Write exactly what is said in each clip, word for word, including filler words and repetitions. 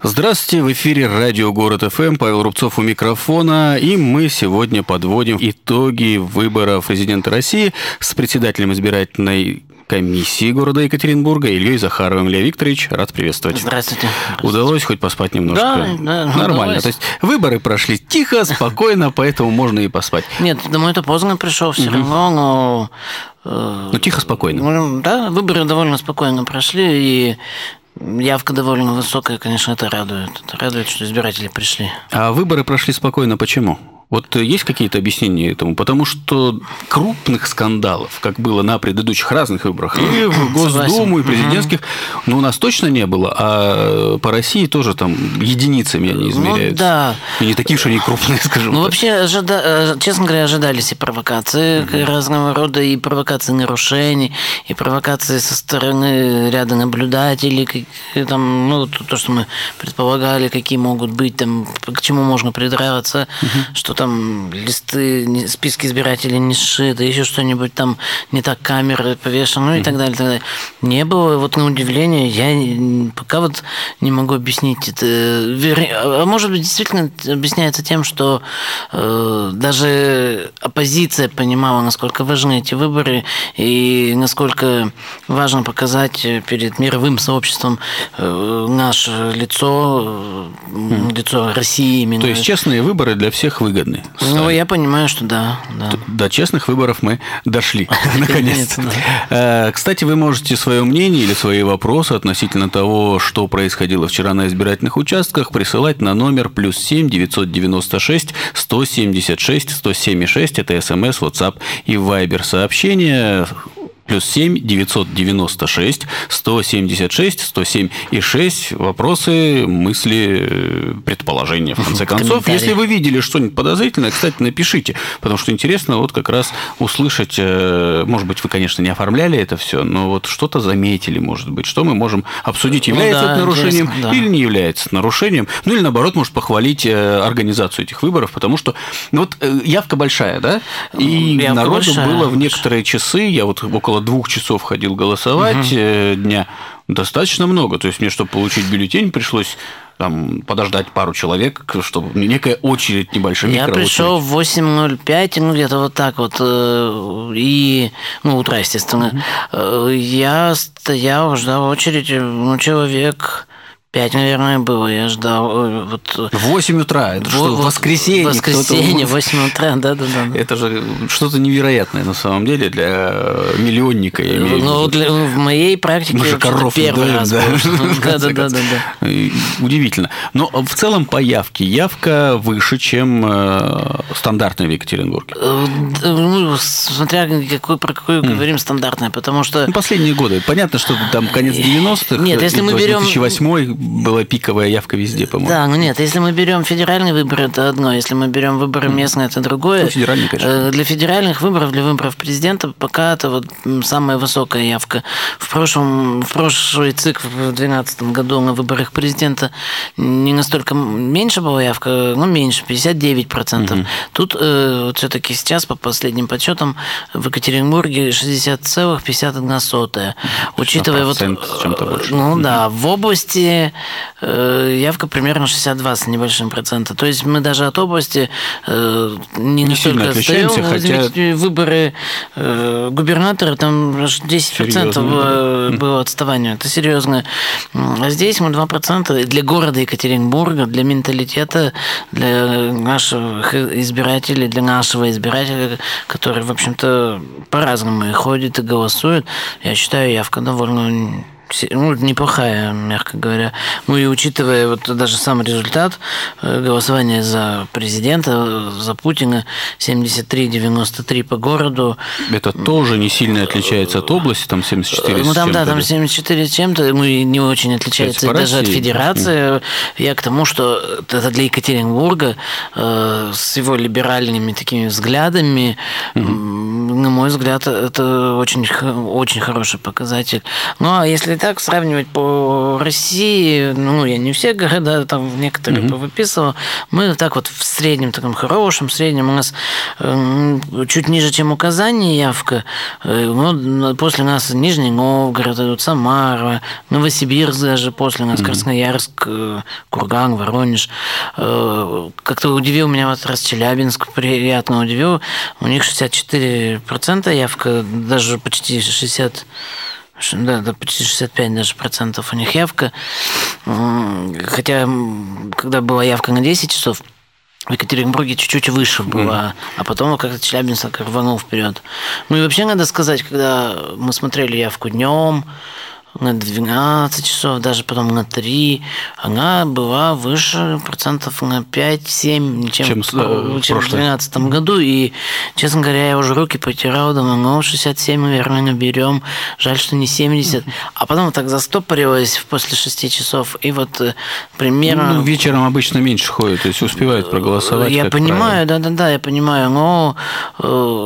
Здравствуйте, в эфире Радио Город ФМ, Павел Рубцов у микрофона, и мы сегодня подводим итоги выборов президента России с председателем избирательной комиссии города Екатеринбурга Ильей Захаровым. Илья Викторович, рад приветствовать. Здравствуйте. Удалось хоть поспать немножко? Да, да. Нормально. Удалось. То есть выборы прошли тихо, спокойно, поэтому можно и поспать. Нет, думаю, это поздно пришел все равно, но... Ну, тихо, спокойно. Да, выборы довольно спокойно прошли, и... явка довольно высокая, конечно, это радует. Это радует, что избиратели пришли. А выборы прошли спокойно. Почему? Вот есть какие-то объяснения этому? Потому что крупных скандалов, как было на предыдущих разных выборах, и в Госдуму, и президентских, ну, у нас точно не было, а по России тоже там единицами они измеряются. Ну, да. И не такие, что они крупные, скажем ну, так. Вообще, ожида... честно говоря, ожидались и провокации mm-hmm. разного рода, и провокации нарушений, и провокации со стороны ряда наблюдателей, и, там, ну, то, что мы предполагали, какие могут быть, там, к чему можно придраться, mm-hmm. что там листы, списки избирателей не сшиты, еще что-нибудь там не так, камеры повешены, ну и так далее, так далее. Не было, вот на удивление, я пока вот не могу объяснить это. Может быть, действительно объясняется тем, что э, даже оппозиция понимала, насколько важны эти выборы и насколько важно показать перед мировым сообществом э, наше лицо, э, лицо России именно. То есть честные выборы для всех выгодны. Ну, я понимаю, что да, да. До честных выборов мы дошли, наконец. Кстати, вы можете свое мнение или свои вопросы относительно того, что происходило вчера на избирательных участках, присылать на номер плюс семь девятьсот девяносто шесть сто семьдесят шесть сто семь шесть. Это СМС, WhatsApp и Viber сообщения. плюс семь девятьсот девяносто шесть сто семьдесят шесть сто семь и шесть. Вопросы, мысли, предположения, в конце концов. Если вы видели что-нибудь подозрительное, кстати, напишите, потому что интересно вот как раз услышать, может быть, вы, конечно, не оформляли это все, но вот что-то заметили, может быть, что мы можем обсудить, является ну, да, это нарушением да. или не является нарушением, ну или, наоборот, может похвалить организацию этих выборов, потому что ну, вот явка большая, да? И явка народу большая, было в некоторые часы, я вот около двух часов ходил голосовать угу. дня, достаточно много. То есть мне, чтобы получить бюллетень, пришлось там, подождать пару человек, чтобы некая очередь небольшая. Я пришел в восемь ноль пять, ну где-то вот так вот, и, ну, утра, естественно, угу. я стоял, ждал очередь, ну, человек... Пять, наверное, было, я ждал. Вот... восемь утра, это что, вот, воскресенье? Воскресенье, восемь утра, да-да-да. Это же что-то невероятное на самом деле для миллионника. Я имею ну, для, в моей практике это первый даем, раз. Да-да-да. Удивительно. Но в целом по явке. Явка выше, чем стандартная в Екатеринбурге. Ну, смотря какой, про какую mm. говорим стандартная, потому что... Ну, последние годы. Понятно, что там конец девяностых, нет, если мы берем... две тысячи восьмой была пиковая явка везде, по-моему. Да, ну нет, если мы берем федеральные выборы, это одно, если мы берем выборы местные, это другое. Ну, федеральные, конечно. Для федеральных выборов, для выборов президента пока это вот самая высокая явка. В, прошлом, в прошлый цикл в две тысячи двенадцатом году на выборах президента не настолько меньше была явка, ну меньше, пятьдесят девять процентов. Угу. Тут э, вот все-таки сейчас, по последним подсчетам, в Екатеринбурге шестьдесят целых пятьдесят одна сотая. Учитывая вот... Ну угу. да, в области явка примерно шестьдесят два с небольшим процентом. То есть мы даже от области э, не, не настолько отстаем. Хотя... Выборы э, губернатора, там десять процентов было, было отставание. Это серьезно. А здесь мы два процента для города Екатеринбурга, для менталитета, для наших избирателей, для нашего избирателя, который, в общем-то, по-разному и ходит, и голосует. Я считаю, явка довольно... Ну, неплохая, мягко говоря. Ну, и учитывая вот даже сам результат голосования за президента, за Путина, семьдесят три девяносто три по городу. Это тоже не сильно отличается от области, там семьдесят четыре ну, там, да, там семьдесят четыре с чем-то, ну, и не очень отличается даже России, от федерации. Я к тому, что это для Екатеринбурга э, с его либеральными такими взглядами, угу. на мой взгляд, это очень, очень хороший показатель. Ну, а если так сравнивать по России, ну, я не все города, там некоторые mm-hmm. повыписывал, мы так вот в среднем, таком хорошем среднем, у нас э, чуть ниже, чем у Казани явка. Э, ну, после нас Нижний Новгород, идут Самара, Новосибирск даже после нас, mm-hmm. Красноярск, э, Курган, Воронеж. Э, как-то удивил меня вот раз Челябинск, приятно удивил. У них шестьдесят четыре процента явка, даже почти шестьдесят, да, да, почти шестьдесят пять даже процентов у них явка. Хотя, когда была явка на десять часов, в Екатеринбурге чуть-чуть выше была, mm-hmm. а потом как-то Челябинск рванул вперед. Ну и вообще, надо сказать, когда мы смотрели явку днем, на двенадцать часов, даже потом на три, она была выше процентов на пять-семь, чем, чем, по, чем в двенадцатом году. И, честно говоря, я уже руки потирал, думаю, ну, шестьдесят семь, наверное, наберем. Жаль, что не семьдесят. А потом так застопорилось после шести часов. И вот примерно... Ну, вечером обычно меньше ходят, то есть успевают проголосовать. Я понимаю, да-да-да, я понимаю. Но,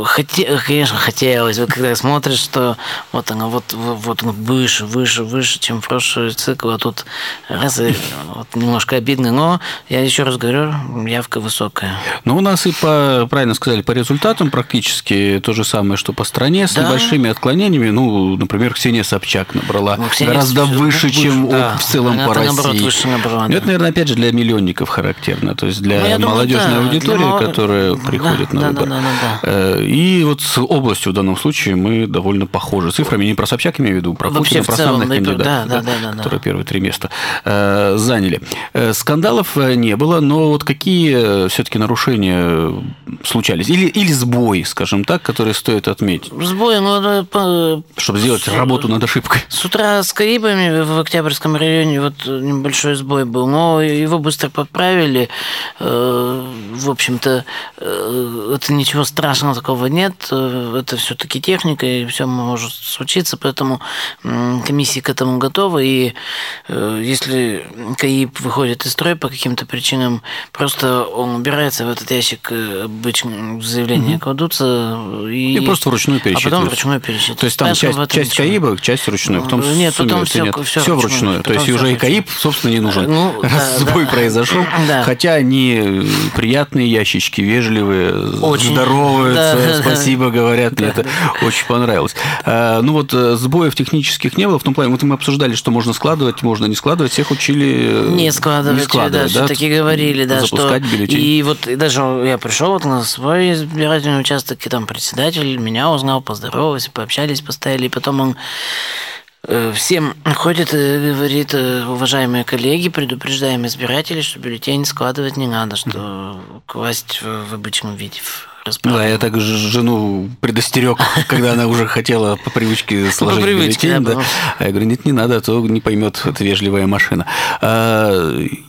хоте... конечно, хотелось. Вот когда смотришь, что вот она, вот, вот она выше, выше, выше, выше, чем в прошлый цикл, а тут раз и вот, немножко обидно, но я еще раз говорю, явка высокая. Ну, у нас и по, правильно сказали, по результатам практически то же самое, что по стране, с да. небольшими отклонениями. Ну, например, Ксения Собчак набрала ну, Ксения гораздо Собчак, выше, выше, чем да. в целом она по России. Наоборот, выше набрала, да. Это, наверное, опять же для миллионников характерно, то есть для ну, молодежной думаю, да, аудитории, для... которая да, приходит да, на да, выбор. Да, да, да, да. И вот с областью в данном случае мы довольно похожи цифрами, не про Собчак имею в виду, про Путина, про Целом, да, да, да, да, которые да. первые три места э, заняли. Скандалов не было, но вот какие все-таки нарушения случались? Или, или сбои, скажем так, которые стоит отметить? Сбои, ну... Чтобы сделать с... работу над ошибкой. С утра с КАИПами в Октябрьском районе вот небольшой сбой был, но его быстро подправили. В общем-то, это ничего страшного такого нет. Это все-таки техника, и все может случиться, поэтому... Комиссии к этому готовы, и э, если КАИП выходит из строя по каким-то причинам, просто он убирается в этот ящик, обычно заявления mm-hmm. кладутся. И... и просто вручную пересчитывают. А потом вручную пересчитывают. То есть там часть, часть КАИБа, часть вручную, потом нет, потом все, нет. Все, все вручную. Потом то есть все уже и КАИП, собственно, не нужен. Ну, раз да, сбой да. произошел, да. хотя они приятные ящички, вежливые, очень. Здороваются, да, спасибо да, говорят, да, мне да. это очень понравилось. А, ну вот сбоев технических не было, в том плане, вот мы обсуждали, что можно складывать, можно не складывать, всех учили не складывать, не складывать да, да, все-таки говорили, да, запускать что... бюллетень. И вот и даже я пришел вот на свой избирательный участок, и там председатель меня узнал, поздоровался, пообщались, постояли, и потом он всем ходит и говорит, уважаемые коллеги, предупреждаем избирателей, что бюллетень складывать не надо, что класть в обычном виде. Да, я так жену предостерег, когда она уже хотела по привычке сложить бюллетень. Я говорю, нет, не надо, а то не поймет эта вежливая машина.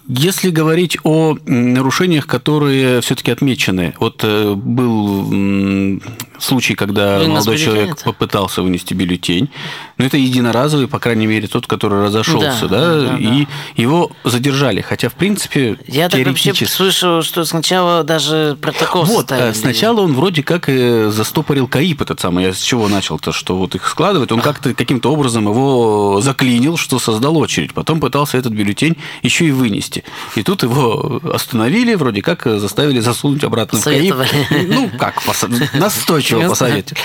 Если говорить о нарушениях, которые все-таки отмечены, вот был случай, когда молодой человек попытался унести бюллетень, но это единоразовый, по крайней мере, тот, который разошелся, да, и его задержали, хотя, в принципе, теоретически... Я так вообще слышал, что сначала даже протокол составили. Сначала он вроде как застопорил КАИП этот самый. Я с чего начал-то, что вот их складывают. Он как-то каким-то образом его заклинил, что создал очередь. Потом пытался этот бюллетень еще и вынести. И тут его остановили, вроде как заставили засунуть обратно в КАИП. Ну, как, настойчиво посоветовали.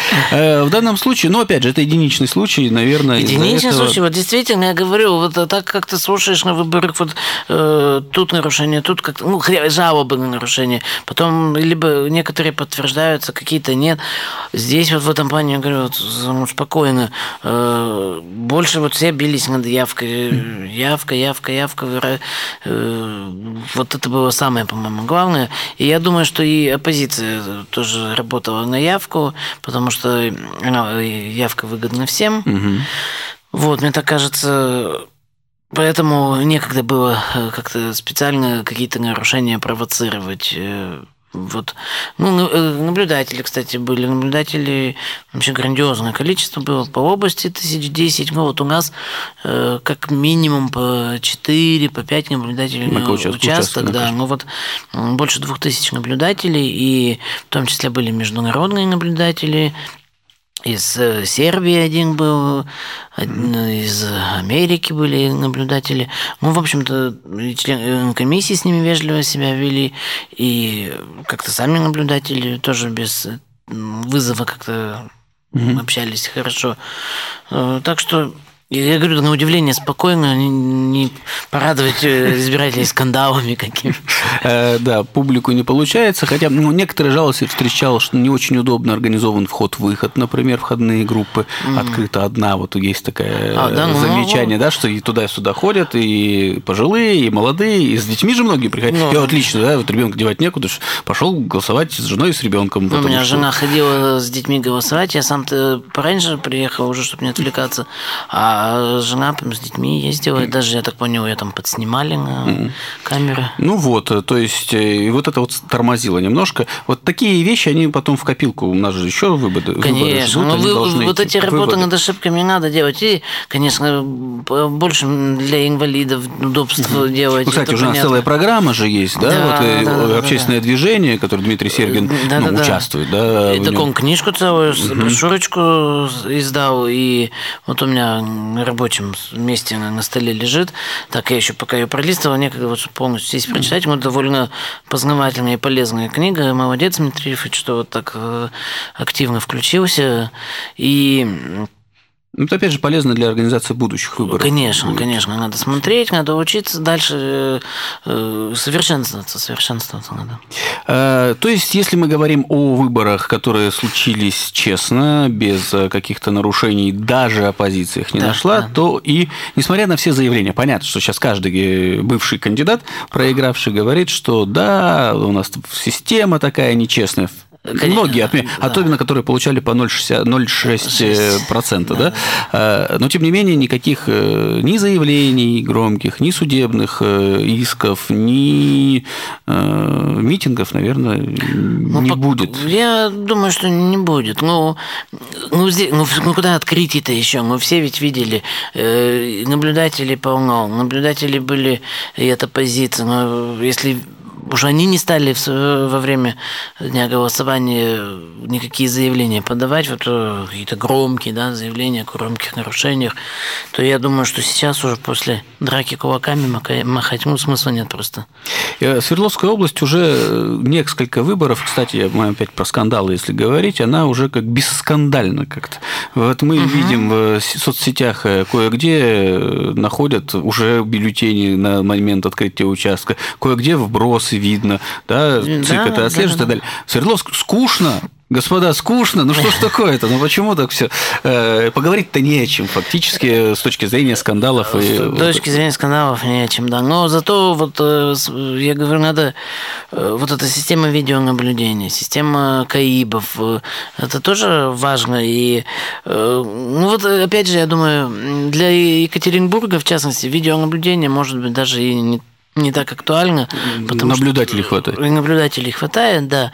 В данном случае, ну, опять же, это единичный случай, наверное. Единичный случай, вот действительно, я говорю, вот так как ты слушаешь на выборах, вот тут нарушение, тут как-то, ну, жалобы на нарушение. Потом либо некоторые потом подтверждаются, какие-то нет. Здесь вот в этом плане, я говорю, вот, спокойно. Больше вот все бились над явкой. Явка, явка, явка. Вот это было самое, по-моему, главное. И я думаю, что и оппозиция тоже работала на явку, потому что явка выгодна всем. Угу. Вот, мне так кажется... Поэтому некогда было как-то специально какие-то нарушения провоцировать. Вот. Ну, наблюдатели, кстати, были. Наблюдатели вообще грандиозное количество было. По области тысяч десять. Ну, вот у нас э, как минимум по четыре, по пять наблюдателей на участок. участок да. Ну, вот больше двух тысяч наблюдателей, и в том числе были международные наблюдатели, Из Сербии один был, из Америки были наблюдатели. Мы, в общем-то, члены комиссии с ними вежливо себя вели, и как-то сами наблюдатели тоже без вызова как-то mm-hmm. общались хорошо. Так что, я говорю, на удивление спокойно, не порадовать избирателей скандалами какими-то. Да, публику не получается, хотя некоторые жалобы встречал, что не очень удобно организован вход-выход, например, входные группы открыта одна, вот есть такое замечание, да, что и туда и сюда ходят, и пожилые, и молодые, и с детьми же многие приходят. Я вот лично, да, вот ребенка девать некуда, пошел голосовать с женой и с ребенком. У меня жена ходила с детьми голосовать, я сам-то пораньше приехал уже, чтобы не отвлекаться, а А жена прям с детьми ездила, и даже, я так понял, ее там подснимали на mm-hmm. камеры. Ну вот, то есть, и вот это вот тормозило немножко. Вот такие вещи, они потом в копилку, у нас же еще выборы. Конечно, выборы ждут, ну, вы, вот эти работы над ошибками надо делать. И, конечно, больше для инвалидов удобств mm-hmm. делать. Ну, кстати, уже у нас целая программа же есть, да, да, вот, да, да общественное да, да. движение, которое Дмитрий Сергин да, ну, да, участвует. Да, и так он книжку целую, mm-hmm. брошюрочку издал, и вот у меня на рабочем месте на столе лежит. Так, я еще пока ее пролистывал, некогда вот полностью сесть прочитать. Вот довольно познавательная и полезная книга. Молодец, Дмитрий Ильич, что вот так активно включился. И... Ну, это, опять же, полезно для организации будущих выборов. Конечно, конечно. Надо смотреть, надо учиться, дальше совершенствоваться, совершенствоваться надо. А, то есть, если мы говорим о выборах, которые случились честно, без каких-то нарушений, даже оппозиция их не да, нашла, да. то и, несмотря на все заявления, понятно, что сейчас каждый бывший кандидат, проигравший, говорит, что да, у нас система такая нечестная. Конечно, многие, отмен... да. особенно которые получали по ноль целых шесть десятых процента, да? Да. Но, тем не менее, никаких ни заявлений громких, ни судебных исков, ни митингов, наверное, ну, не по... будет. Я думаю, что не будет. Ну, ну, здесь... ну куда открытие-то еще? Мы все ведь видели, наблюдателей полно, наблюдатели были и от оппозиции, но если... Уж они не стали во время дня голосования никакие заявления подавать, вот какие-то громкие да, заявления о громких нарушениях, то я думаю, что сейчас уже после драки кулаками махать ну, смысла нет просто. Свердловская область уже несколько выборов, кстати, мы опять про скандалы, если говорить, она уже как бесскандальна как-то. Вот мы угу. видим в соцсетях кое-где находят уже бюллетени на момент открытия участка, кое-где вбросы видно, да, ЦИК да, это отслеживает и да, так далее. Да. Свердловск скучно, господа, скучно, ну что ж такое-то, ну почему так все? Поговорить-то не о чем, фактически, с точки зрения скандалов. С и... точки зрения скандалов не о чем, да. Но зато, вот я говорю, надо, вот эта система видеонаблюдения, система КАИБов, это тоже важно. И, ну вот, опять же, я думаю, для Екатеринбурга, в частности, видеонаблюдение, может быть, даже и не не так актуально. Потому наблюдателей что... хватает. Наблюдателей хватает, да.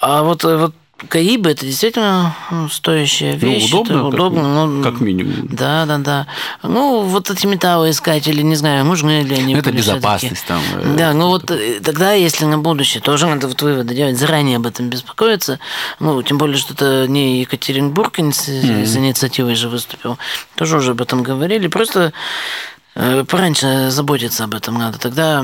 А вот, вот КАИБы – это действительно стоящая вещь. Ну, удобно, это удобно, как, ну, как минимум. Да, да, да. Ну, вот эти металлоискатели, не знаю, нужны ли они. Это безопасность там. Да, ну вот тогда, если на будущее, тоже надо вот выводы делать, заранее об этом беспокоиться. Ну, тем более, что это не Екатеринбург mm-hmm. с инициативой же выступил. Тоже уже об этом говорили. Просто... Пораньше заботиться об этом надо, тогда,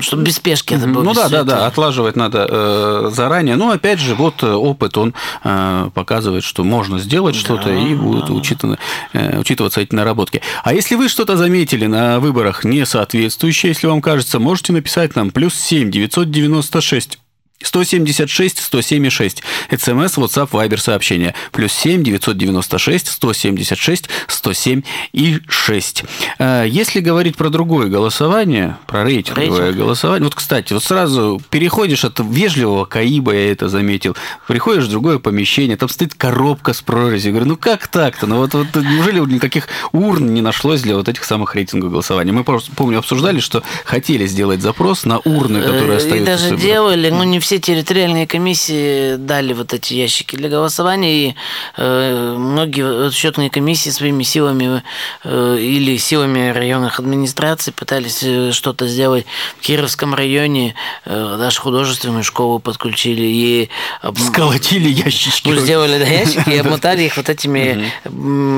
чтобы без спешки это было. Ну да, да, да, отлаживать надо э, заранее. Но опять же, вот опыт, он э, показывает, что можно сделать да, что-то, и будут да. учитаны, э, учитываться эти наработки. А если вы что-то заметили на выборах несоответствующее, если вам кажется, можете написать нам плюс семь девятьсот девяносто шесть сто семьдесят шесть сто семь и шесть. СМС, WhatsApp, Viber сообщения. плюс семь девятьсот девяносто шесть сто семьдесят шесть сто семь и шесть. Если говорить про другое голосование, про рейтинговое Рейтинг. голосование, вот, кстати, вот сразу переходишь от вежливого КАИБа, я это заметил, приходишь в другое помещение, там стоит коробка с прорезью. Я говорю, ну как так-то? Ну вот, вот неужели никаких урн не нашлось для вот этих самых рейтинговых голосований? Мы, помню, обсуждали, что хотели сделать запрос на урны, которые остаются. И даже делали, но не все. все территориальные комиссии дали вот эти ящики для голосования, и э, многие отчетные комиссии своими силами э, или силами районных администраций пытались что-то сделать. В Кировском районе э, даже художественную школу подключили и об... сколотили ящички. Мы сделали да, ящики и обмотали их вот этими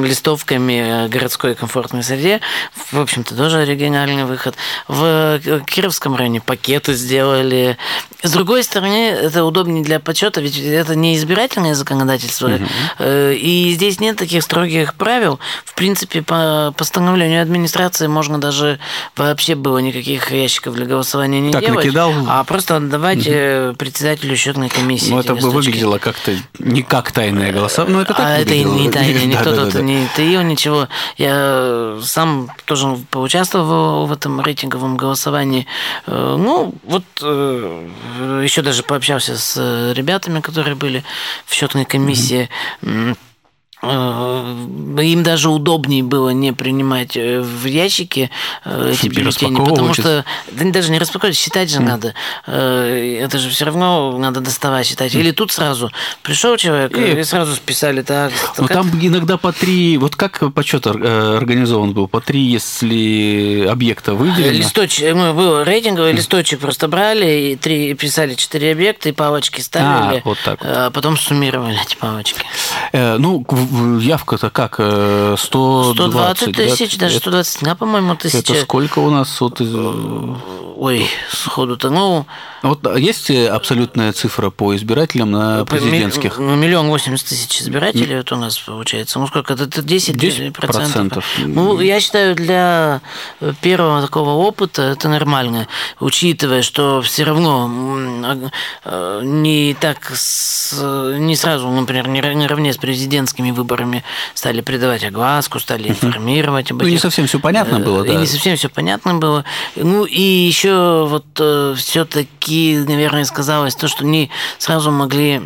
листовками о городской комфортной среде. В общем-то, тоже оригинальный выход. В Кировском районе пакеты сделали. С другой стороны, это удобнее для подсчета, ведь это не избирательное законодательство, mm-hmm. и здесь нет таких строгих правил. В принципе, по постановлению администрации можно даже вообще было никаких ящиков для голосования не так делать, накидал. А просто отдавать mm-hmm. председателю счетной комиссии. Ну, это бы стучки. Выглядело как-то не как тайное голосование, но это так а выглядело. Это не тайное, никто да, тут да, да. не таил ничего. Я сам тоже поучаствовал в этом рейтинговом голосовании. Ну, вот... Еще даже пообщался с ребятами, которые были в счетной комиссии. Mm-hmm. Им даже удобнее было не принимать в ящики эти бюллетени, потому что да, даже не распаковывать, считать же mm. надо. Это же все равно надо доставать, считать. Mm. Или тут сразу пришел человек, и, и сразу списали. Так, ну, там иногда по три... Вот как подсчет организован был? По три, если объекта выделено? Листочек, ну, был рейтинговый, mm. листочек просто брали, и три, писали четыре объекта, и палочки ставили, а, вот так вот. А потом суммировали эти палочки. Э, ну, явка-то как? сто двадцать тысяч, да? Даже сто двадцать, да, по-моему, тысяча. Это сколько у нас? Вот... Ой, сходу-то, ну... Вот есть абсолютная цифра по избирателям на президентских? Ну, миллион восемьдесят тысяч избирателей вот у нас получается. Ну, сколько? Это десять процентов. десять процентов. Ну, я считаю, для первого такого опыта это нормально, учитывая, что все равно не так, не сразу, например, наравне с президентскими выборами стали придавать огласку, стали информировать об этом. Ну, не совсем все понятно было, да. И не совсем все понятно было. Ну, и еще вот все-таки, наверное, сказалось то, что не сразу могли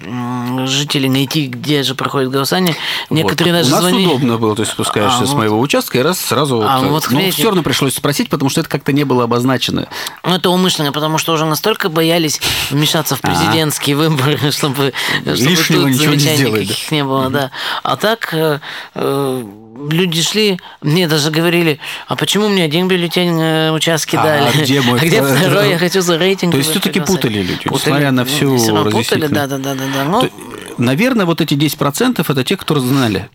жители найти, где же проходит голосование. Некоторые вот. Даже у нас звонили... удобно было, то есть спускаешься а, с вот... моего участка, и раз сразу... А, вот, вот, ну, видите... все равно пришлось спросить, потому что это как-то не было обозначено. Ну, это умышленно, потому что уже настолько боялись вмешаться в президентские выборы, чтобы, чтобы тут замечаний никаких не было, да. А так э, э, люди шли, мне даже говорили, а почему мне один бюллетень э, участки а, дали, а где, мой а где второй, я хочу за рейтинг. То есть все-таки путали люди, несмотря на всю разъяснительную. Да, да, да, да. Но... То, наверное, вот эти десять процентов это те, кто знали.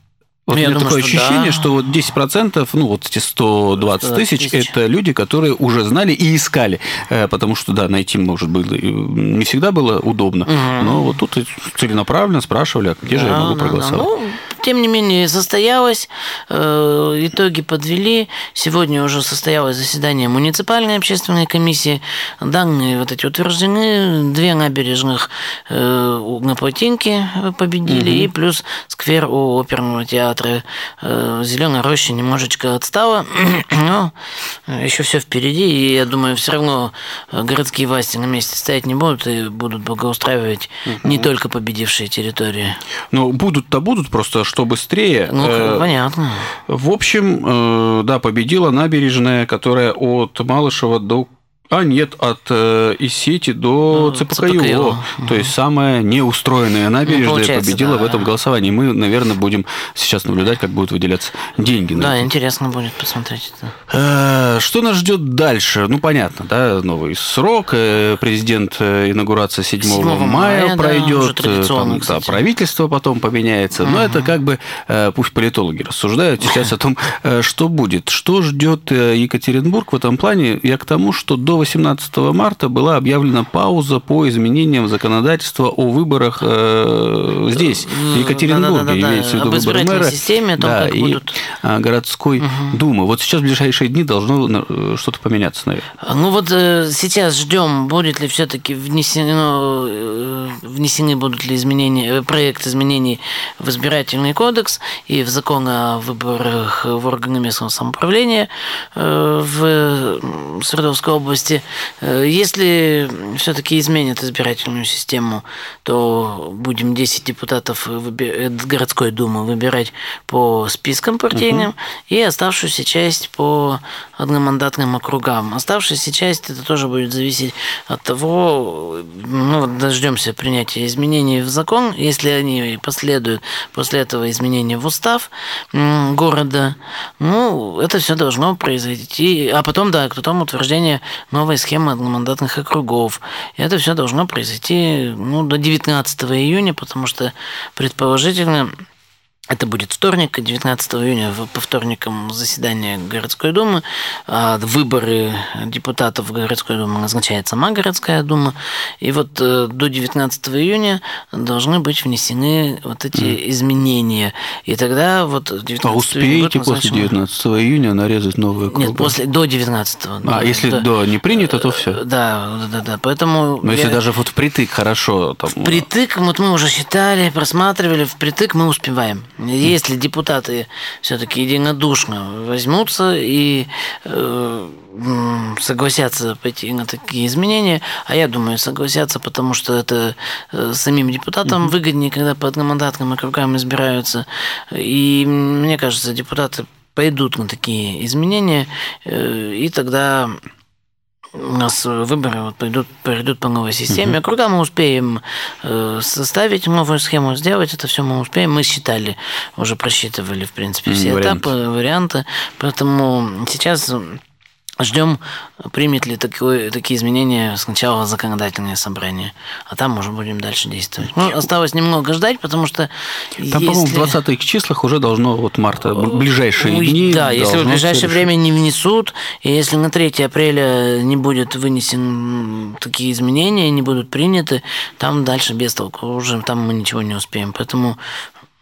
Вот я у меня думаю, такое что ощущение, да. что вот десять процентов, ну вот эти сто двадцать тысяч, это люди, которые уже знали и искали. Потому что, да, найти, может быть, не всегда было удобно. Угу. Но вот тут целенаправленно спрашивали, а где да, же я могу да, проголосовать. Да, ну, тем не менее, состоялось, итоги подвели. Сегодня уже состоялось заседание муниципальной общественной комиссии. Данные вот эти утверждены. Две набережных на Плотинке победили, угу. и плюс сквер у оперного театра. Зеленая роща немножечко отстала, но еще все впереди, и я думаю, все равно городские власти на месте стоять не будут и будут благоустраивать угу. не только победившие территории. Ну, будут-то будут, просто что быстрее. Ну, э- понятно. В общем, э- да, победила набережная, которая от Малышева до... А нет, от э, Исети до ЦПКиО. Угу. То есть самая неустроенная набережная ну, победила да, в этом голосовании. Мы, наверное, будем сейчас наблюдать, как будут выделяться деньги. Да, это. Интересно будет посмотреть. Да. Что нас ждет дальше? Ну, понятно, да, новый срок. Президент инаугурация седьмого мая пройдет. Да, там, да, правительство потом поменяется. Угу. Но это как бы, пусть политологи рассуждают сейчас о том, что будет. Что ждет Екатеринбург в этом плане? Я к тому, что до восемнадцатого марта была объявлена пауза по изменениям законодательства о выборах э, здесь, в Екатеринбурге. Да, да, да, имеется в виду об избирательной выборы мэра, системе, о том, да, как и будут... городской угу. думы. Вот сейчас в ближайшие дни должно что-то поменяться, наверное. Ну вот сейчас ждем, будет ли все-таки внесено, внесены будут ли изменения, проект изменений в избирательный кодекс и в закон о выборах в органы местного самоуправления в Свердловской области. области. Если все-таки изменят избирательную систему, то будем десять депутатов городской думы выбирать по спискам партийным, угу. и оставшуюся часть по одномандатным округам. Оставшаяся часть, это тоже будет зависеть от того, ну, дождемся принятия изменений в закон, если они последуют после этого изменения в устав города, ну, это все должно произойти. А потом, да, к потом утверждение новой схемы одномандатных округов. И это все должно произойти, ну, до девятнадцатого июня, потому что, предположительно, это будет вторник, девятнадцатого июня, по вторникам заседание городской думы, выборы депутатов городской думы назначает сама городская дума, и вот до девятнадцатого июня должны быть внесены вот эти mm. изменения, и тогда вот девятнадцатого А успеете после девятнадцатого июня нарезать новые круги? Нет, после, до девятнадцатого. А, до, если до, до не принято, то все? Да, да, да, да. Поэтому... Но я, если даже вот впритык хорошо... Там... Впритык, вот мы уже считали, просматривали, впритык мы успеваем. Если депутаты все-таки единодушно возьмутся и э, согласятся пойти на такие изменения, а я думаю, согласятся, потому что это э, самим депутатам mm-hmm. выгоднее, когда по одномандатным округам избираются. И мне кажется, депутаты пойдут на такие изменения, э, и тогда... У нас выборы вот пойдут, пойдут по новой системе. Uh-huh. Круга мы успеем составить новую схему, сделать это все мы успеем. Мы считали, уже просчитывали, в принципе, все mm, этапы, варианты. варианты. Поэтому сейчас ждем, примет ли такое, такие изменения сначала законодательное собрание, а там уже будем дальше действовать. Ну, осталось немного ждать, потому что... Там, если... по-моему, в двадцатых числах уже должно, вот марта, ближайшие Ой, дни... Да, если в ближайшее следующее. время не внесут, и если на третьего апреля не будет вынесены такие изменения, не будут приняты, там дальше без толку, уже там мы ничего не успеем, поэтому...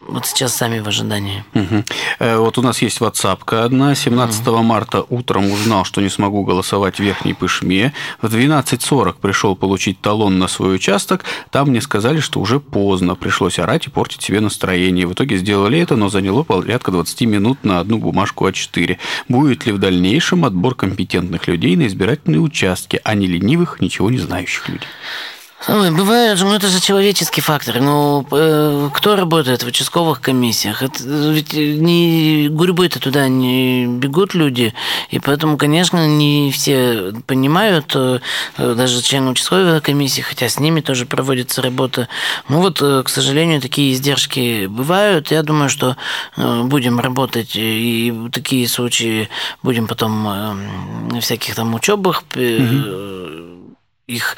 Вот сейчас сами в ожидании. Угу. Вот у нас есть ватсапка одна. семнадцатого марта утром узнал, что не смогу голосовать в Верхней Пышме. В двенадцать сорок пришел получить талон на свой участок. Там мне сказали, что уже поздно. Пришлось орать и портить себе настроение. В итоге сделали это, но заняло порядка двадцать минут на одну бумажку а четыре. Будет ли в дальнейшем отбор компетентных людей на избирательные участки, а не ленивых, ничего не знающих людей? Ой, бывает же, ну это же человеческий фактор. Ну, э, кто работает в участковых комиссиях? Это, ведь не гурьбой-то туда не бегут люди, и поэтому, конечно, не все понимают, э, даже члены участковой комиссии, хотя с ними тоже проводится работа. Ну вот, э, к сожалению, такие издержки бывают. Я думаю, что э, будем работать, и такие случаи будем потом э, на всяких там учебах... Э, mm-hmm. их...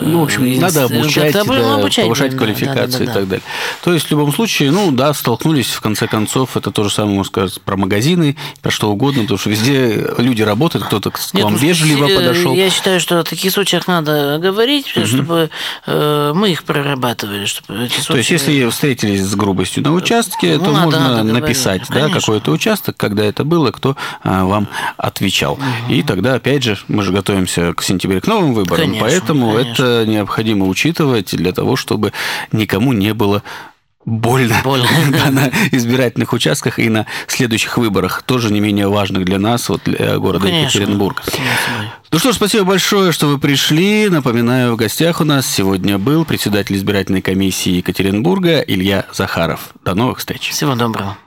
Ну, в общем, инст... надо обучать, да, да, обучать повышать да, квалификацию да, да, да, да. и так далее. То есть, в любом случае, ну, да, столкнулись, в конце концов, это то же самое, можно сказать, про магазины, про что угодно, потому что везде люди работают, кто-то к вам Нет, вежливо я подошел. Я считаю, что о таких случаях надо говорить, угу. чтобы э, мы их прорабатывали. Чтобы эти случаи... То есть, если встретились с грубостью на участке, ну, то надо, можно надо написать да, какой-то участок, когда это было, кто а, вам отвечал. Угу. И тогда, опять же, мы же готовимся к сентябрю, к новым выборам. Конечно. Поэтому Конечно. это необходимо учитывать для того, чтобы никому не было больно, больно. Да, на избирательных участках и на следующих выборах, тоже не менее важных для нас, вот, для города Конечно. Екатеринбург. Конечно. Ну что ж, спасибо большое, что вы пришли. Напоминаю, в гостях у нас сегодня был председатель избирательной комиссии Екатеринбурга Илья Захаров. До новых встреч. Всего доброго.